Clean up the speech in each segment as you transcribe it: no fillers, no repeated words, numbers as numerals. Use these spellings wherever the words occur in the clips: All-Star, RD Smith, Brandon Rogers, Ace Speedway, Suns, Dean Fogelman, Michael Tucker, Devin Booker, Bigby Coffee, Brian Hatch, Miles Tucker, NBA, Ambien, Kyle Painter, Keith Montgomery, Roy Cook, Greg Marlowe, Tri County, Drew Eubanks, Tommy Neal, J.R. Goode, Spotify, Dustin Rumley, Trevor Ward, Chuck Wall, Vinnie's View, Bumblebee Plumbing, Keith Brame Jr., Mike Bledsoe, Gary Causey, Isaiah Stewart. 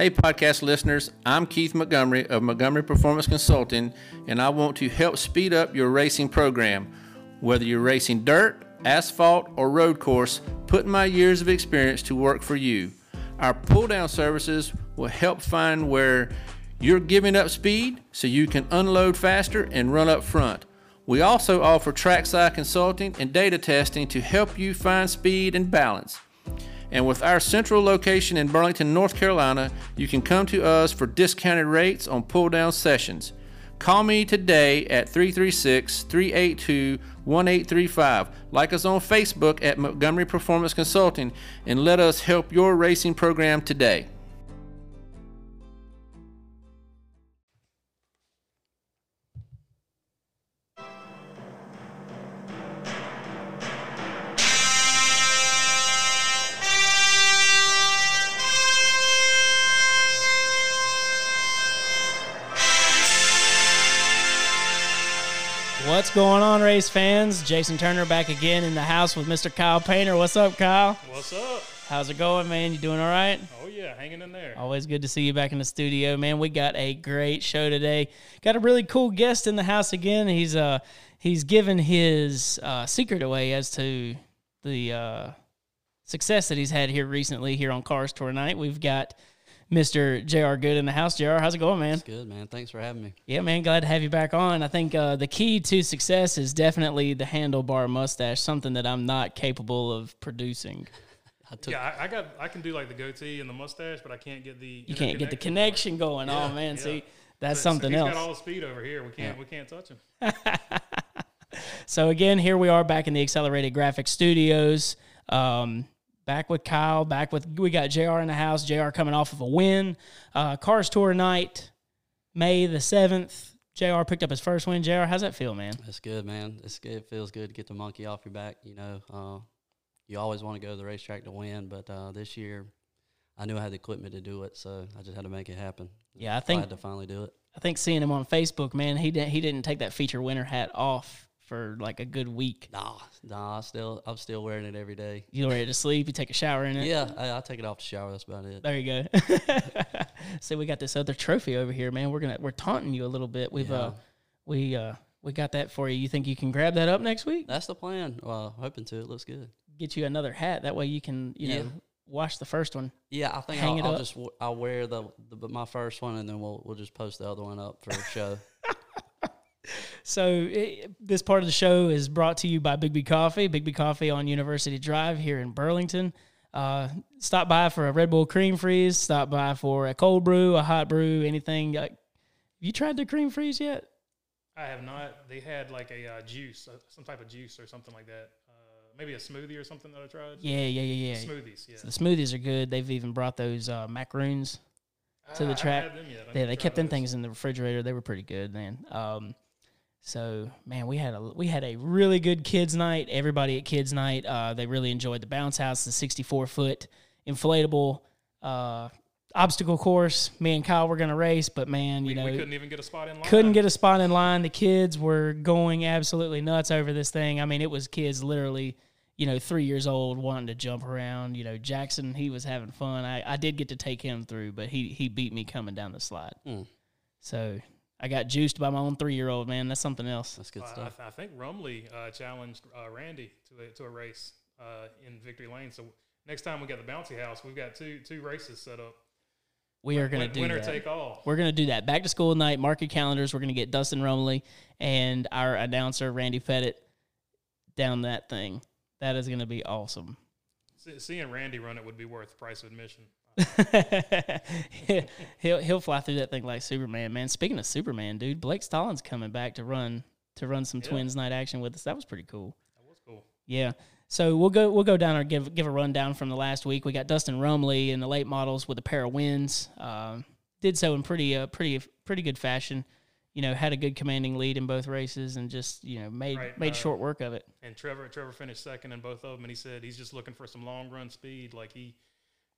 Hey, podcast listeners, I'm Keith Montgomery of Montgomery Performance Consulting, and I want to help speed up your racing program. Whether you're racing dirt, asphalt, or road course, putting my years of experience to work for you. Our pull-down services will help find where you're giving up speed so you can unload faster and run up front. We also offer trackside consulting and data testing to help you find speed and balance. And with our central location in Burlington, North Carolina, you can come to us for discounted rates on pull-down sessions. Call me today at 336-382-1835. Like us on Facebook at Montgomery Performance Consulting, and let us help your racing program today. What's going on, race fans? Jason Turner back again in the house with Mr. Kyle Painter. What's up, Kyle? What's up? How's it going, man? You doing all right? Oh, yeah, hanging in there. Always good to see you back in the studio, man. We got a great show today. Got a really cool guest in the house again. He's given his secret away as to the success that he's had here recently here on Cars Tour Night. We've got Mr. J.R. Goode in the house. J.R., how's it going, man? It's good, man. Thanks for having me. Yeah, man, glad to have you back on. I think the key to success is definitely the handlebar mustache, something that I'm not capable of producing. I can do like the goatee and the mustache, but I can't get the connection going. Yeah, oh man, yeah. See, that's something else. He's got all the speed over here. We can't touch him. So again, here we are back in the Accelerated Graphics Studios. Back with Kyle, we got JR in the house. JR coming off of a win. Cars Tour Night, May the 7th. JR picked up his first win. JR, how's that feel, man? It's good, man. It's good. It feels good to get the monkey off your back. You know, you always want to go to the racetrack to win, but this year I knew I had the equipment to do it, so I just had to make it happen. Yeah, I had to finally do it. I think seeing him on Facebook, man, he didn't take that feature winner hat off for like a good week. Nah, I'm still wearing it every day. You wear it to sleep, you take a shower in it? Yeah, I take it off the shower, that's about it. There you go. See, we got this other trophy over here, man. We're taunting you a little bit. We got that for you. You think you can grab that up next week? That's the plan. Well, I'm hoping to. It looks good. Get you another hat, that way you can, know, wash the first one. Yeah, I think I'll wear my first one, and then we'll just post the other one up for a show. So this part of the show is brought to you by Bigby Coffee. Bigby Coffee on University Drive here in Burlington. Stop by for a Red Bull cream freeze. Stop by for a cold brew, a hot brew, anything. Have you tried the cream freeze yet? I have not. They had like a juice, some type of juice or something like that. Maybe a smoothie or something that I tried. Yeah. Smoothies, yeah. So the smoothies are good. They've even brought those macaroons to the track. I haven't had them yet. Yeah, they kept them things in the refrigerator. They were pretty good, man. So, man, we had a really good kids' night. Everybody at kids' night, they really enjoyed the bounce house, the 64-foot inflatable obstacle course. Me and Kyle were going to race, but, man, we couldn't even get a spot in line. Couldn't get a spot in line. The kids were going absolutely nuts over this thing. I mean, it was kids literally, 3 years old wanting to jump around. Jackson, he was having fun. I did get to take him through, but he beat me coming down the slide. Mm. So I got juiced by my own 3-year-old, man. That's something else. That's good stuff. I think Rumley challenged Randy to a race in Victory Lane. So next time we got the bouncy house, we've got two races set up. We are going to do winner take all. We're going to do that. Back to school night, mark your calendars. We're going to get Dustin Rumley and our announcer, Randy Pettit, down that thing. That is going to be awesome. Seeing Randy run it would be worth the price of admission. He'll fly through that thing like Superman, man. Speaking of Superman, dude, Blake Stallings coming back to run some Twins night action with us. That was pretty cool. That was cool. Yeah. So we'll go down or give a rundown from the last week. We got Dustin Rumley in the late models with a pair of wins. Did so in pretty good fashion. Had a good commanding lead in both races and just, made short work of it. And Trevor finished second in both of them, and he said he's just looking for some long run speed, like he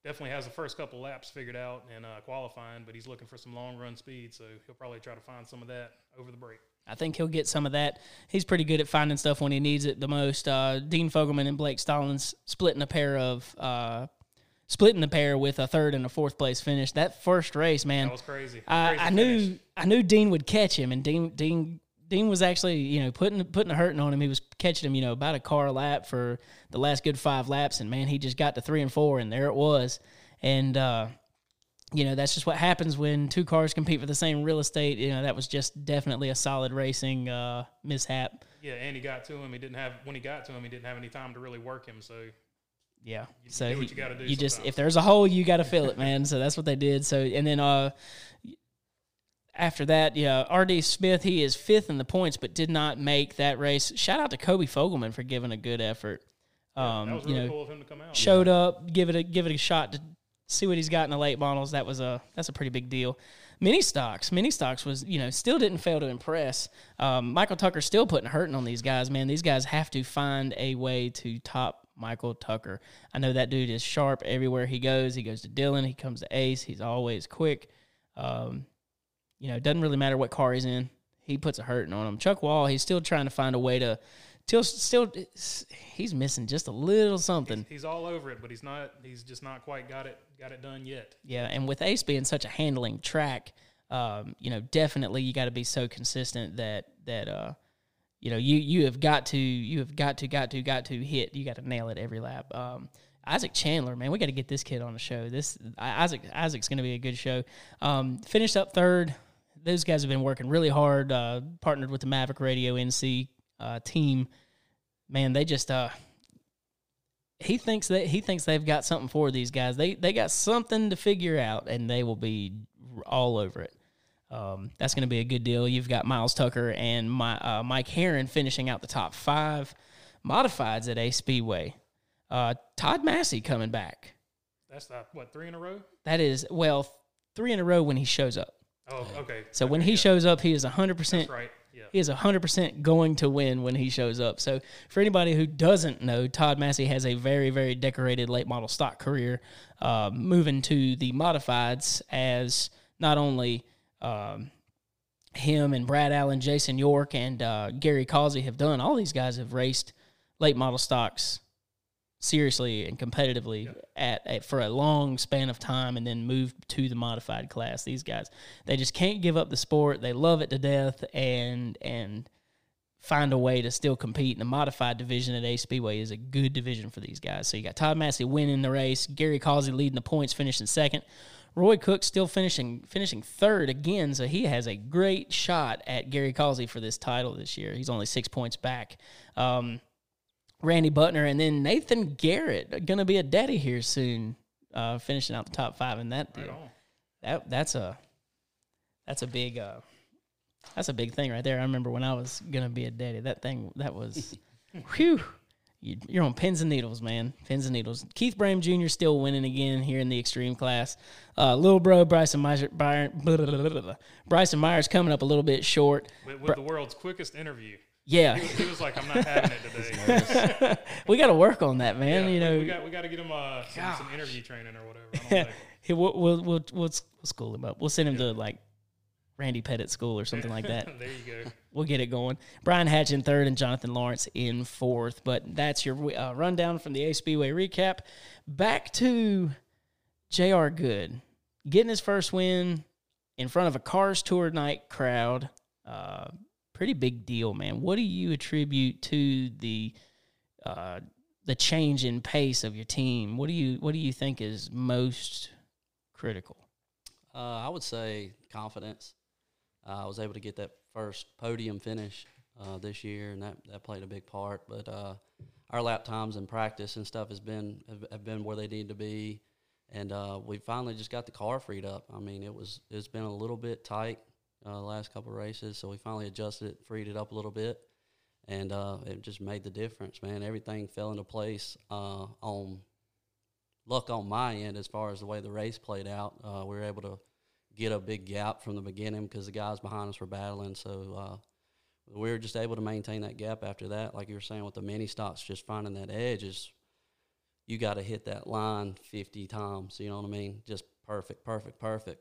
definitely has the first couple laps figured out and qualifying, but he's looking for some long-run speed, so he'll probably try to find some of that over the break. I think he'll get some of that. He's pretty good at finding stuff when he needs it the most. Dean Fogelman and Blake Stallings splitting a pair of splitting the pair with a third and a fourth place finish. That first race, man, that was crazy. I knew Dean would catch him, and Dean was actually, putting a hurting on him. He was catching him, about a car a lap for the last good 5 laps, and man, he just got to 3 and 4, and there it was. And that's just what happens when 2 cars compete for the same real estate. That was just definitely a solid racing mishap. Yeah, and he got to him. He didn't have any time to really work him. So yeah, so do what you got to do. You sometimes. Just if there's a hole, you got to fill it, man. So that's what they did. So and then after that, RD Smith, he is 5th in the points, but did not make that race. Shout out to Kobe Fogelman for giving a good effort. That was really cool of him to come out. Showed up, give it a shot to see what he's got in the late models. That's a pretty big deal. Mini stocks was, still didn't fail to impress. Michael Tucker still putting hurting on these guys, man. These guys have to find a way to top Michael Tucker. I know that dude is sharp everywhere he goes. He goes to Dillon, he comes to Ace. He's always quick. It doesn't really matter what car he's in. He puts a hurting on him. Chuck Wall, he's still trying to find a way to. Still, he's missing just a little something. He's all over it, but he's not. He's just not quite got it done yet. Yeah, and with Ace being such a handling track, definitely you got to be so consistent that you have got to hit. You got to nail it every lap. Isaac Chandler, man, we got to get this kid on the show. Isaac's going to be a good show. Finished up 3rd. Those guys have been working really hard. Partnered with the Maverick Radio NC. Team, man, they just he thinks they've got something for these guys. They got something to figure out, and they will be all over it. That's going to be a good deal. You've got Miles Tucker and Mike Heron finishing out the top 5 modifieds at Ace Speedway. Todd Massey coming back. That's what 3 in a row. That is 3 in a row when he shows up. Oh, okay. So when he shows up, he is 100%. That's right. Yeah. He is 100% going to win when he shows up. So for anybody who doesn't know, Todd Massey has a very, very decorated late model stock career, moving to the modifieds as not only him and Brad Allen, Jason York, and Gary Causey have done. All these guys have raced late model stocks seriously and competitively for a long span of time, and then moved to the modified class. These guys, they just can't give up the sport. They love it to death, and find a way to still compete. And the modified division at Ace Speedway is a good division for these guys. So you got Todd Massey winning the race, Gary Causey leading the points, finishing 2nd, Roy Cook still finishing 3rd again. So he has a great shot at Gary Causey for this title this year. He's only 6 points back. Randy Butner, and then Nathan Garrett going to be a daddy here soon, finishing out the top 5 in that deal. Right on. That's a big thing right there. I remember when I was going to be a daddy. That was whew. You're on pins and needles, man. Pins and needles. Keith Brame Jr. still winning again here in the extreme class. Little bro, Bryson Myers coming up a little bit short. With the world's quickest interview. Yeah, he was like, "I'm not having it today." We got to work on that, man. Yeah, we got to get him some interview training or whatever. Hey, we'll school him up. We'll send him to like Randy Pettit school or something like that. There you go. We'll get it going. Brian Hatch in 3rd and Jonathan Lawrence in 4th. But that's your rundown from the Ace Speedway recap. Back to J.R. Goode getting his first win in front of a Cars Tour Night crowd. Pretty big deal, man. What do you attribute to the change in pace of your team? What do you think is most critical? I would say confidence. I was able to get that first podium finish this year, and that played a big part. But our lap times in practice and stuff have been where they need to be, and we finally just got the car freed up. I mean, it's been a little bit tight. The last couple of races, so we finally adjusted it, freed it up a little bit, and it just made the difference, man. Everything fell into place on luck on my end as far as the way the race played out. We were able to get a big gap from the beginning because the guys behind us were battling, so we were just able to maintain that gap after that. Like you were saying with the mini stocks, just finding that edge is you got to hit that line 50 times, you know what I mean? Just perfect,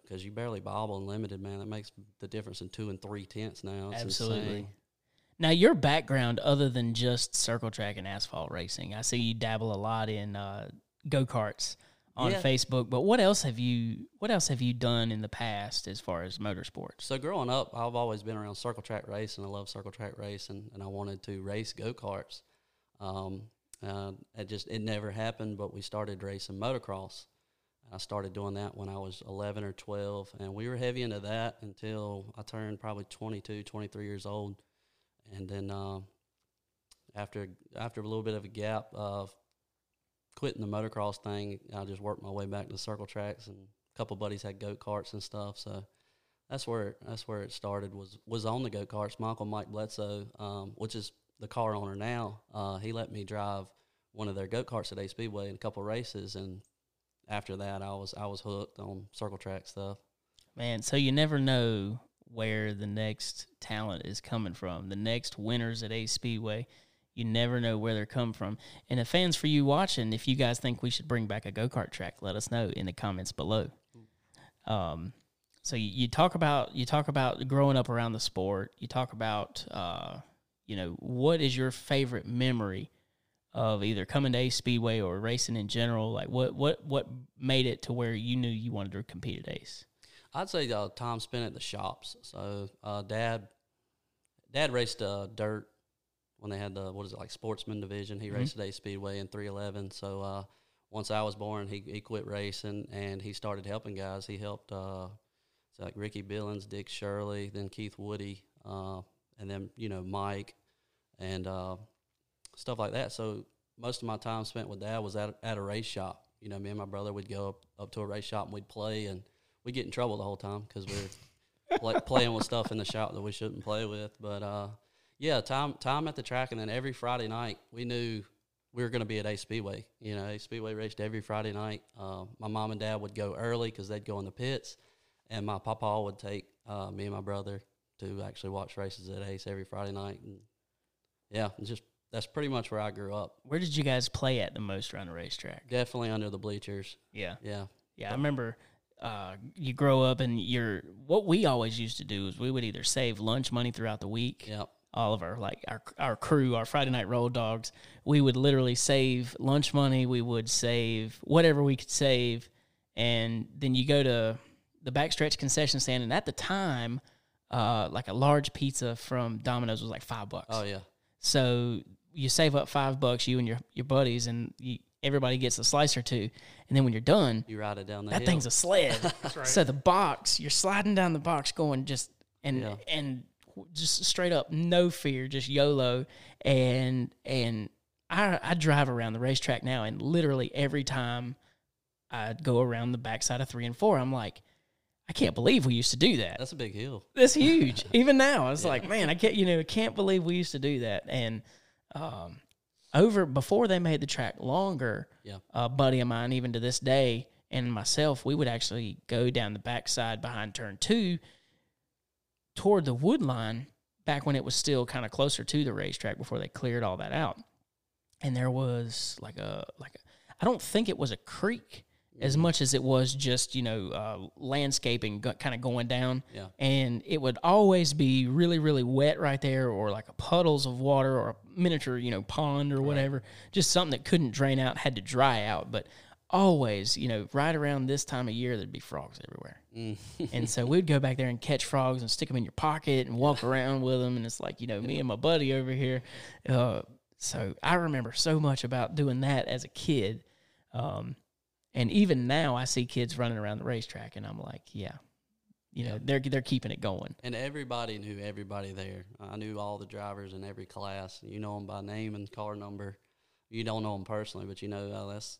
because you barely bobble and limited, man. That makes the difference in 2 and 3 tenths now. It's absolutely insane. Now, your background, other than just circle track and asphalt racing, I see you dabble a lot in go-karts. on Facebook. But what else have you done in the past as far as motorsports? So growing up, I've always been around circle track racing. I love circle track racing, and I wanted to race go-karts. It never happened, but we started racing motocross. I started doing that when I was 11 or 12, and we were heavy into that until I turned probably 22, 23 years old. And then after a little bit of a gap of quitting the motocross thing, I just worked my way back to circle tracks, and a couple buddies had go-karts and stuff. So that's where it started, was on the go-karts. My uncle Mike Bledsoe, which is the car owner now, he let me drive one of their go-karts at Ace Speedway in a couple races, and after that I was hooked on circle track stuff. Man, so you never know where the next talent is coming from. The next winners at Ace Speedway, you never know where they're coming from. And the fans, for you watching, if you guys think we should bring back a go-kart track, let us know in the comments below. So you talk about growing up around the sport. You talk about what is your favorite memory of either coming to Ace Speedway or racing in general? Like what made it to where you knew you wanted to compete at Ace? I'd say time spent at the shops. So Dad raced dirt when they had the Sportsman division. He raced at Ace Speedway in 311. So once I was born, he quit racing and he started helping guys. He helped Ricky Billings, Dick Shirley, then Keith Woody, and then Mike and stuff like that. So most of my time spent with Dad was at a race shop. Me and my brother would go up to a race shop and we'd play, and we'd get in trouble the whole time because we're playing with stuff in the shop that we shouldn't play with. But time at the track, and then every Friday night we knew we were going to be at Ace Speedway. Ace Speedway raced every Friday night. My mom and Dad would go early because they'd go in the pits, and my papa would take me and my brother to actually watch races at Ace every Friday night. And that's pretty much where I grew up. Where did you guys play at the most around the racetrack? Definitely under the bleachers. Yeah. Yeah. Yeah. I remember you grow up, and what we always used to do is we would either save lunch money throughout the week. Yep. All of our crew, our Friday night road dogs, we would literally save lunch money. We would save whatever we could save. And then you go to the backstretch concession stand. And at the time, a large pizza from Domino's was like $5. Oh, yeah. So you save up $5, you and your buddies, and everybody gets a slice or two. And then when you're done, you ride it down the hill. That thing's a sled. That's right. So the box, you're sliding down the box going and just straight up, no fear, just YOLO. And I drive around the racetrack now, and literally every time I go around the backside of 3 and 4, I'm like, I can't believe we used to do that. That's a big hill. That's huge. Even now, I was like, man, I can't believe we used to do that. And before they made the track longer, a buddy of mine, even to this day, and myself, we would actually go down the backside behind turn 2 toward the wood line back when it was still kind of closer to the racetrack before they cleared all that out. And there was I don't think it was a creek as much as it was just, landscaping kind of going down. Yeah. And it would always be really, really wet right there, or like a puddles of water, or a miniature, pond or whatever. Right. Just something that couldn't drain out, had to dry out. But always, right around this time of year, there'd be frogs everywhere. Mm. And so we'd go back there and catch frogs and stick them in your pocket and walk around with them. And it's like, me and my buddy over here. So I remember so much about doing that as a kid. And even now, I see kids running around the racetrack, and I'm like, they're keeping it going. And everybody knew everybody there. I knew all the drivers in every class. You know them by name and car number. You don't know them personally, but that's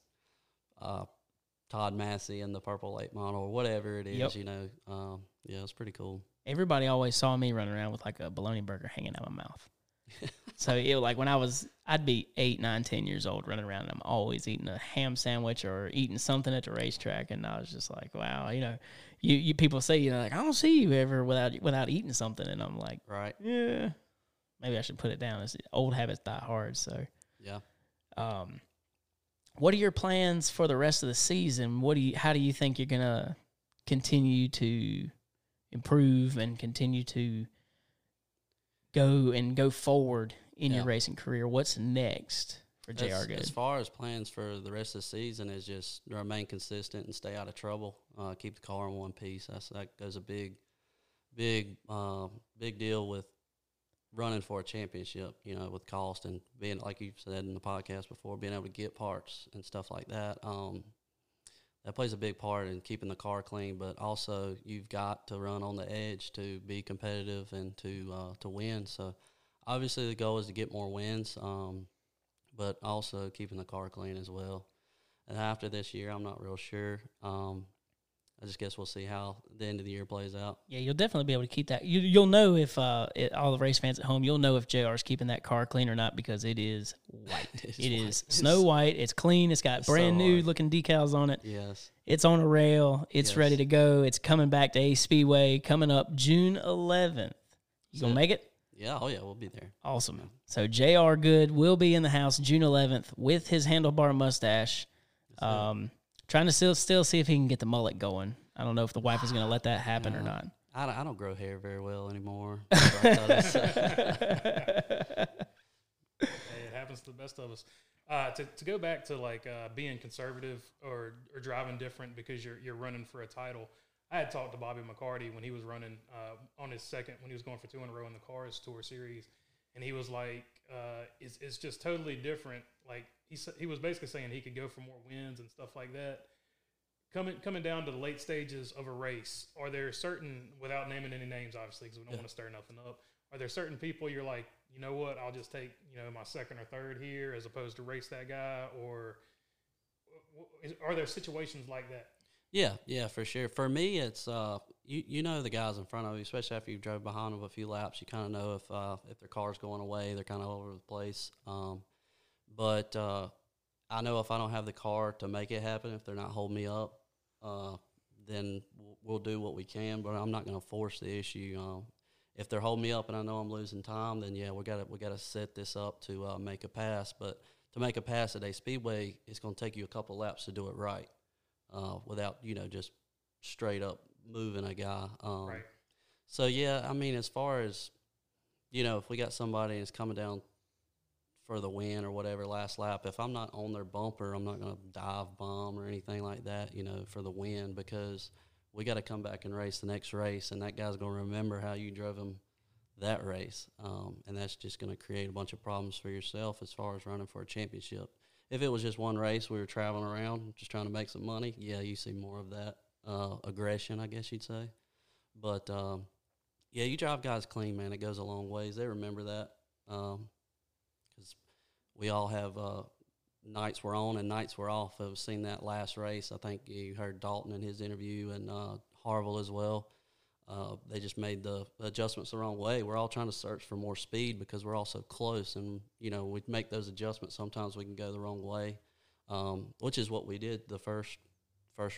Todd Massey and the Purple 8 model, or whatever it is. Yep. It's pretty cool. Everybody always saw me running around with like a bologna burger hanging out my mouth. So I'd be 8, 9, 10 years old running around, and I'm always eating a ham sandwich or eating something at the racetrack, and I was just like, wow, you people say, I don't see you ever without eating something, and I'm like, right, yeah, maybe I should put it down. It's old habits die hard, so yeah. What are your plans for the rest of the season? How do you think you're gonna continue to improve and continue to go forward in your racing career? What's next for J.R. Goode? As far as plans for the rest of the season is just remain consistent and stay out of trouble. Keep the car in one piece. That goes a big deal with running for a championship, you know, with cost and being, like you've said in the podcast before, being able to get parts and stuff like that. That plays a big part in keeping the car clean, but also you've got to run on the edge to be competitive and to win. So obviously the goal is to get more wins, but also keeping the car clean as well. And after this year, I'm not real sure. I just guess we'll see how the end of the year plays out. Yeah, you'll definitely be able to keep that. You'll know if all the race fans at home, you'll know if JR's keeping that car clean or not, because it is white. It is snow white. It's clean. It's got brand new looking decals on it. Yes. It's on a rail. It's ready to go. It's coming back to Ace Speedway coming up June 11th. You going to make it? Yeah, oh yeah, we'll be there. Awesome. Yeah. So J.R. Goode will be in the house June 11th with his handlebar mustache. Trying to still see if he can get the mullet going. I don't know if the wife is going to let that happen or not. I don't grow hair very well anymore. It happens to the best of us. To go back to like being conservative or driving different because you're running for a title. I had talked to Bobby McCarty when he was running on his second, when he was going for two in a row in the Cars Tour Series, and he was like, "It's just totally different." Like he was basically saying he could go for more wins and stuff like that. Coming down to the late stages of a race, are there certain, without naming any names, obviously, because we don't want to stir nothing up, are there certain people you're like, you know what, I'll just take, you know, my second or third here as opposed to race that guy, or are there situations like that? Yeah, for sure. For me, it's you know the guys in front of you, especially after you drove behind them a few laps. You kind of know if their car's going away, they're kind of all over the place. But I know if I don't have the car to make it happen, if they're not holding me up, then we'll do what we can. But I'm not going to force the issue. If they're holding me up and I know I'm losing time, then yeah, we got to set this up to make a pass. But to make a pass at a speedway, it's going to take you a couple laps to do it right. Without, you know, just straight up moving a guy. Right. So, yeah, I mean, as far as, you know, if we got somebody and it's coming down for the win or whatever last lap, if I'm not on their bumper, I'm not going to dive bomb or anything like that, you know, for the win, because we got to come back and race the next race, and that guy's going to remember how you drove him that race. And that's just going to create a bunch of problems for yourself as far as running for a championship. If it was just one race, we were traveling around just trying to make some money, yeah, you see more of that aggression, I guess you'd say. But, yeah, you drive guys clean, man. It goes a long ways. They remember that because we all have nights we're on and nights we're off. I've seen that last race. I think you heard Dalton in his interview and Harville as well. They just made the adjustments the wrong way. We're all trying to search for more speed because we're all so close. And, you know, we make those adjustments. Sometimes we can go the wrong way, which is what we did the first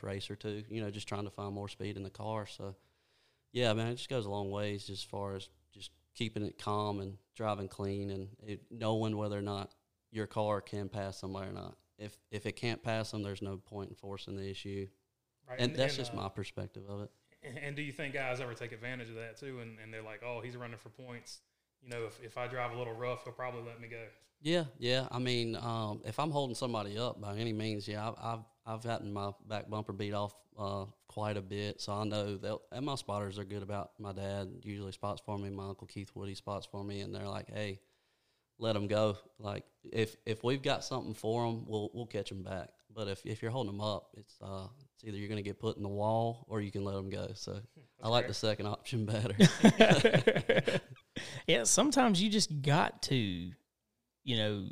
race or two, you know, just trying to find more speed in the car. So, yeah, man, it just goes a long ways just as far as just keeping it calm and driving clean and knowing whether or not your car can pass somebody or not. If it can't pass them, there's no point in forcing the issue. Right. And that's just my perspective of it. And do you think guys ever take advantage of that too? And they're like, oh, he's running for points. You know, if I drive a little rough, he'll probably let me go. Yeah. I mean, if I'm holding somebody up by any means, yeah, I've gotten my back bumper beat off quite a bit. So I know that, and my spotters are good about, my dad usually spots for me, my uncle Keith Woody spots for me, and they're like, hey, let them go. Like if we've got something for them, we'll catch them back. But if you're holding them up, it's either you're going to get put in the wall or you can let them go. So I like the second option better. Yeah, sometimes you just got to, you know,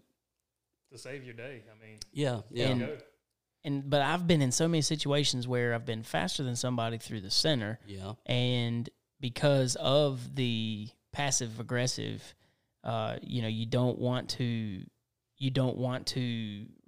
to save your day. I mean, yeah. But I've been in so many situations where I've been faster than somebody through the center. Yeah, and because of the passive aggressive, you know, you don't want to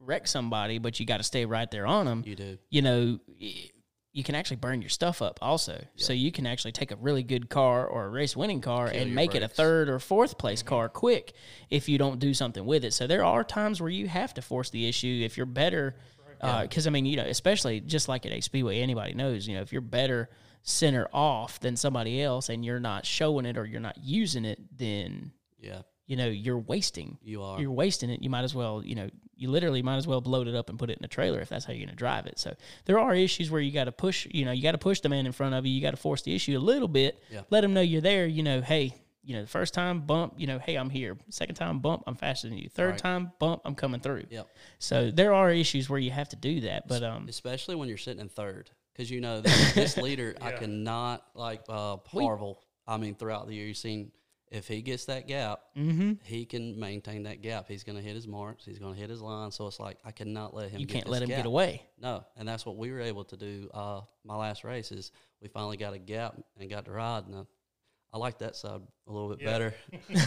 wreck somebody, but you got to stay right there on them. You do. You know, you can actually burn your stuff up also. Yep. So you can actually take a really good car or a race-winning car and make it a third or fourth-place car quick if you don't do something with it. So there are times where you have to force the issue if you're better. Because, I mean, you know, especially just like at Ace Speedway, anybody knows, you know, if you're better center off than somebody else and you're not showing it or you're not using it, then – yeah, you know, you're wasting. You're wasting it. You might as well, you know, you literally might as well bloat it up and put it in a trailer if that's how you're going to drive it. So there are issues where you got to push, you know, you got to push the man in front of you. You got to force the issue a little bit. Yeah. Let them know you're there. You know, hey, you know, the first time bump, you know, hey, I'm here. Second time bump, I'm faster than you. Third time bump, I'm coming through. Yep. So there are issues where you have to do that, but especially when you're sitting in third, because you know that this leader, I cannot like Parvel. I mean, throughout the year, you've seen if he gets that gap, he can maintain that gap. He's going to hit his marks. He's going to hit his line. So it's like I cannot let him. You can't let him get away. No, and that's what we were able to do. My last race is we finally got a gap and got to ride. And I like that side a little bit better.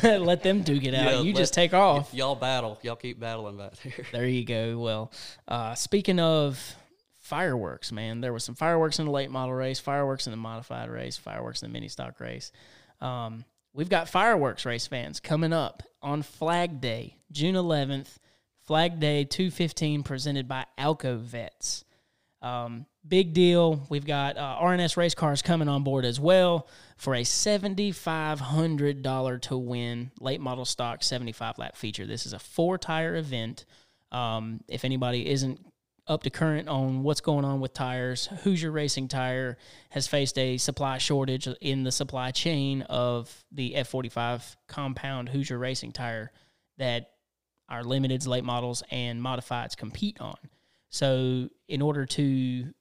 Let them get out. Yeah, you just take off. Y'all battle. Y'all keep battling back there. There you go. Well, speaking of fireworks, man, there was some fireworks in the late model race, fireworks in the modified race, fireworks in the mini stock race. We've got fireworks race fans coming up on Flag Day, June 11th, Flag Day 215 presented by AlcoVets. Big deal. We've got RNS race cars coming on board as well for a $7,500 to win late model stock 75-lap feature. This is a four-tire event. If anybody isn't up to current on what's going on with tires, Hoosier Racing Tire has faced a supply shortage in the supply chain of the F45 compound Hoosier Racing Tire that our limiteds, late models, and modifieds compete on. So in order to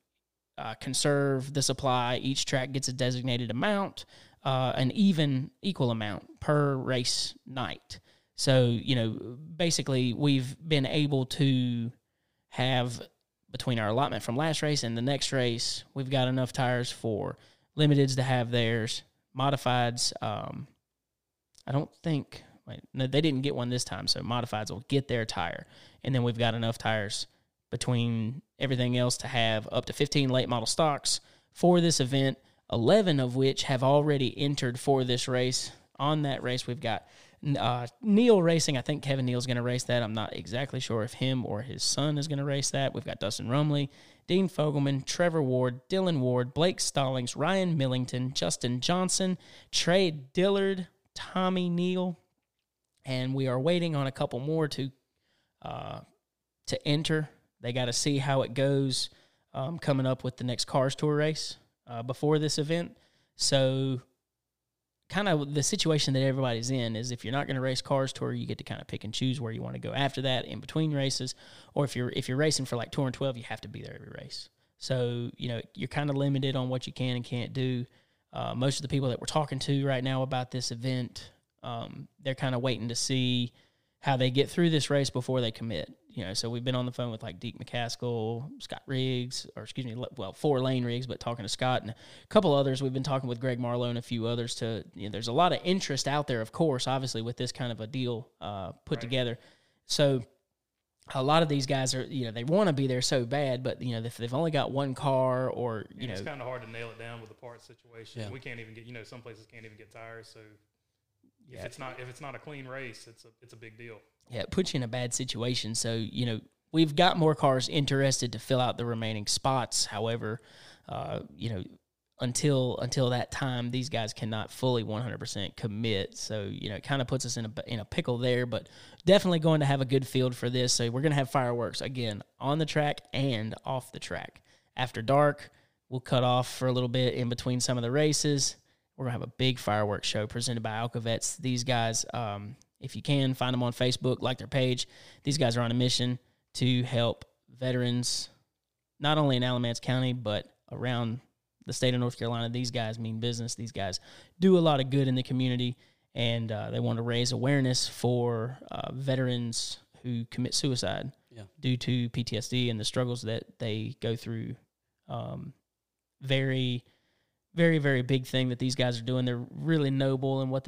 conserve the supply, each track gets a designated amount, an equal amount per race night. So, you know, basically we've been able to have between our allotment from last race and the next race, we've got enough tires for limiteds to have theirs, modifieds. I don't think no, they didn't get one this time, so modifieds will get their tire. And then we've got enough tires between everything else to have up to 15 late model stocks for this event, 11 of which have already entered for this race. On that race, we've got Neal racing. I think Kevin Neal's going to race that. I'm not exactly sure if him or his son is going to race that. We've got Dustin Rumley, Dean Fogelman, Trevor Ward, Dylan Ward, Blake Stallings, Ryan Millington, Justin Johnson, Trey Dillard, Tommy Neal, and we are waiting on a couple more to enter. They got to see how it goes coming up with the next Cars Tour race before this event. So kind of the situation that everybody's in is if you're not going to race Cars Tour, you get to kind of pick and choose where you want to go after that in between races. Or if you're racing for like Tour and 12, you have to be there every race. So, you know, you're kind of limited on what you can and can't do. Most of the people that we're talking to right now about this event, they're kind of waiting to see how they get through this race before they commit. You know, so we've been on the phone with like Deke McCaskill, Scott Riggs, or excuse me, well, four-lane Riggs, but talking to Scott and a couple others. We've been talking with Greg Marlowe and a few others to, you know, there's a lot of interest out there, of course, obviously with this kind of a deal put together. So a lot of these guys are, you know, they want to be there so bad, but, you know, if they've only got one car or, you know. It's kind of hard to nail it down with the parts situation. Yeah. We can't even get, you know, some places can't even get tires, so. Yeah. If it's not a clean race, it's a big deal. Yeah, it puts you in a bad situation. So, you know, we've got more cars interested to fill out the remaining spots. However, you know, until that time, these guys cannot fully 100% commit. So, you know, it kind of puts us in a pickle there. But definitely going to have a good field for this. So we're going to have fireworks again on the track and off the track. After dark, we'll cut off for a little bit in between some of the races. We're going to have a big fireworks show presented by AlcoVets. These guys, if you can, find them on Facebook, like their page. These guys are on a mission to help veterans, not only in Alamance County, but around the state of North Carolina. These guys mean business. These guys do a lot of good in the community, and they want to raise awareness for veterans who commit suicide due to PTSD and the struggles that they go through. Very, very big thing that these guys are doing. They're really noble in what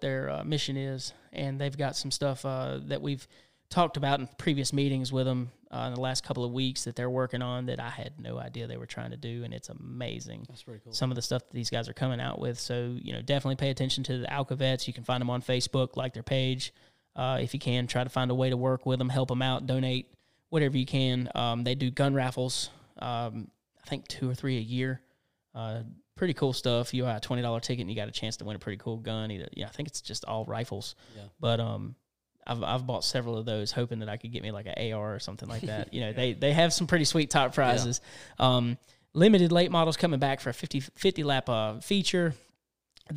their mission is, and they've got some stuff that we've talked about in previous meetings with them in the last couple of weeks that they're working on that I had no idea they were trying to do, and it's amazing. That's pretty cool. Some of the stuff that these guys are coming out with. So, you know, definitely pay attention to the AlcoVets. You can find them on Facebook, like their page. If you can, try to find a way to work with them, help them out, donate, whatever you can. They do gun raffles, I think 2 or 3 a year. pretty cool stuff. You buy a $20 ticket and you got a chance to win a pretty cool gun. Yeah, I think it's just all rifles. Yeah. But I've bought several of those hoping that I could get me like an AR or something like that. You know, yeah. they have some pretty sweet top prizes. Yeah. Limited late models coming back for a 50 lap feature.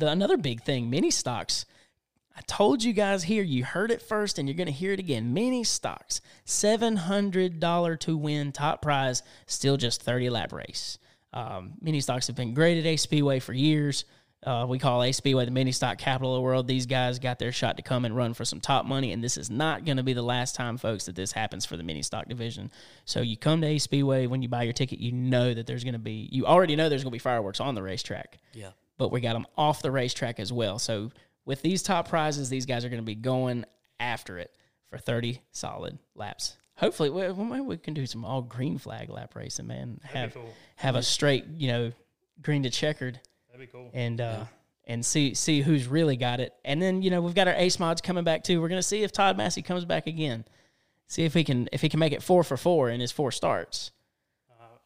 Another big thing, mini stocks. I told you guys here, you heard it first, and you're going to hear it again. Mini stocks, $700 to win top prize, still just 30 lap race. Mini stocks have been great at Ace Speedway for years. We call Ace Speedway the mini stock capital of the world. These guys got their shot to come and run for some top money, and this is not going to be the last time, folks, that this happens for the mini stock division. So you come to Ace Speedway, when you buy your ticket, you know that you already know there's going to be fireworks on the racetrack. Yeah. But we got them off the racetrack as well. So with these top prizes, these guys are going to be going after it for 30 solid laps. Hopefully, we can do some all green flag lap racing, man. Have a straight, green to checkered. That'd be cool. And and see who's really got it. And then we've got our Ace Mods coming back too. We're going to see if Todd Massey comes back again. See if he can make it 4 for 4 in his 4 starts.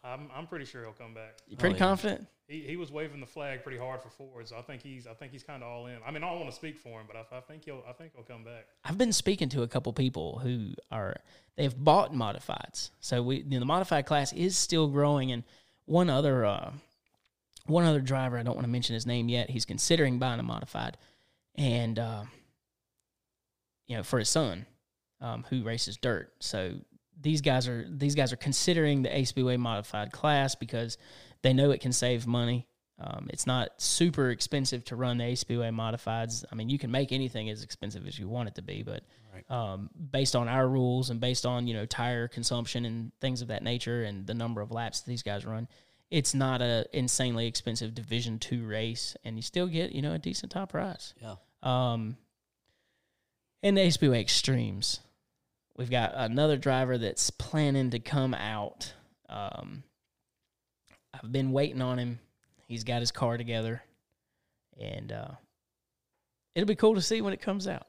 I'm pretty sure he'll come back. You pretty confident? He was waving the flag pretty hard for 4s. I think he's kind of all in. I mean, I don't want to speak for him, but I think he'll come back. I've been speaking to a couple people who they've bought modifieds. So the modified class is still growing. And one other driver, I don't want to mention his name yet. He's considering buying a modified, and for his son, who races dirt. So these guys are considering the Ace Speedway modified class because they know it can save money. It's not super expensive to run the Ace Speedway modifieds. I mean, you can make anything as expensive as you want it to be, but right. Based on our rules and based on tire consumption and things of that nature and the number of laps that these guys run, it's not an insanely expensive Division II race, and you still get a decent top prize. Yeah. And the Ace Speedway Extremes, we've got another driver that's planning to come out. I've been waiting on him. He's got his car together, and it'll be cool to see when it comes out.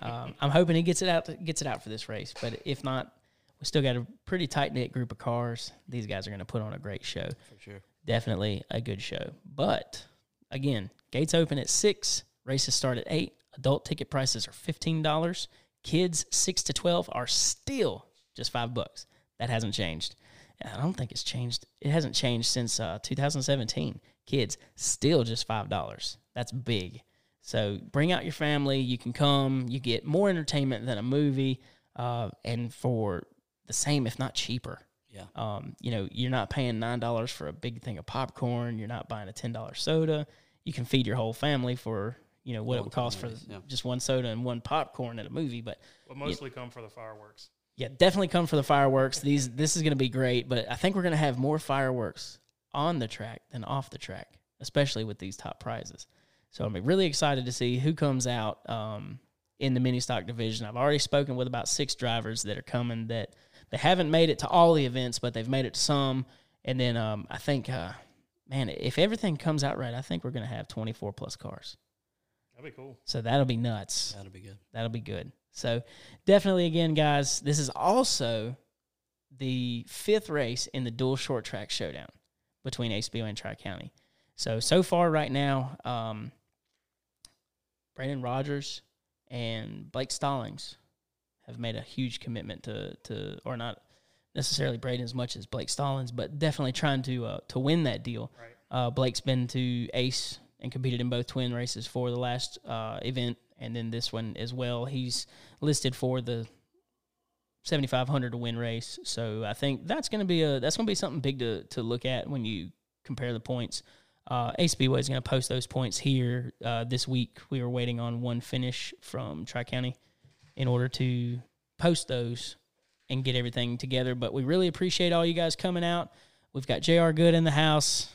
I'm hoping he gets it out for this race, but if not, we still got a pretty tight-knit group of cars. These guys are going to put on a great show. For sure. Definitely a good show. But, again, gates open at 6, races start at 8, adult ticket prices are $15, kids 6 to 12 are still just $5. That hasn't changed. I don't think it's changed. It hasn't changed since 2017. Kids, still just $5. That's big. So bring out your family. You can come. You get more entertainment than a movie, and for the same, if not cheaper. Yeah. You're not paying $9 for a big thing of popcorn. You're not buying a $10 soda. You can feed your whole family for what it would cost for just one soda and one popcorn at a movie. But mostly come for the fireworks. Yeah, definitely come for the fireworks. This is going to be great, but I think we're going to have more fireworks on the track than off the track, especially with these top prizes. So I'm really excited to see who comes out in the mini stock division. I've already spoken with about 6 drivers that are coming that they haven't made it to all the events, but they've made it to some. And then I think, if everything comes out right, I think we're going to have 24-plus cars. That'd be cool. So that'll be nuts. That'll be good. That'll be good. So definitely, again, guys, this is also the 5th race in the dual short track showdown between Ace Speedway and Tri-County. So far right now, Brandon Rogers and Blake Stallings have made a huge commitment to or not necessarily Braden as much as Blake Stallings, but definitely trying to win that deal. Right. Blake's been to Ace and competed in both twin races for the last event. And then this one as well. He's listed for the 7,500 to win race. So I think that's going to be something big to look at when you compare the points. Ace Speedway is going to post those points here this week. We were waiting on one finish from Tri-County in order to post those and get everything together. But we really appreciate all you guys coming out. We've got J.R. Goode in the house.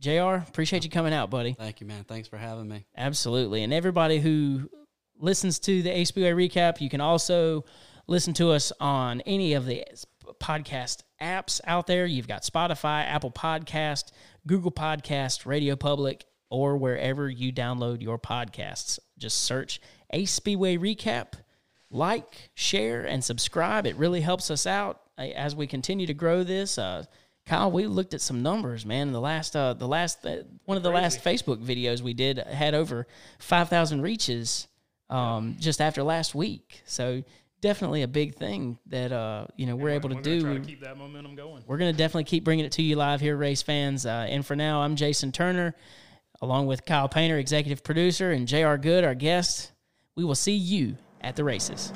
JR, appreciate you coming out, buddy. Thank you, man. Thanks for having me. Absolutely. And everybody who listens to the Ace Speedway Recap, you can also listen to us on any of the podcast apps out there. You've got Spotify, Apple Podcast, Google Podcast, Radio Public, or wherever you download your podcasts. Just search Ace Speedway Recap, like, share, and subscribe. It really helps us out as we continue to grow this. Kyle, we looked at some numbers, man. The last Facebook videos we did had over 5,000 reaches just after last week. So definitely a big thing that we're able to do. We're going to keep that momentum going. We're going to definitely keep bringing it to you live here, race fans. And for now, I'm Jason Turner, along with Kyle Painter, executive producer, and J.R. Goode, our guest. We will see you at the races.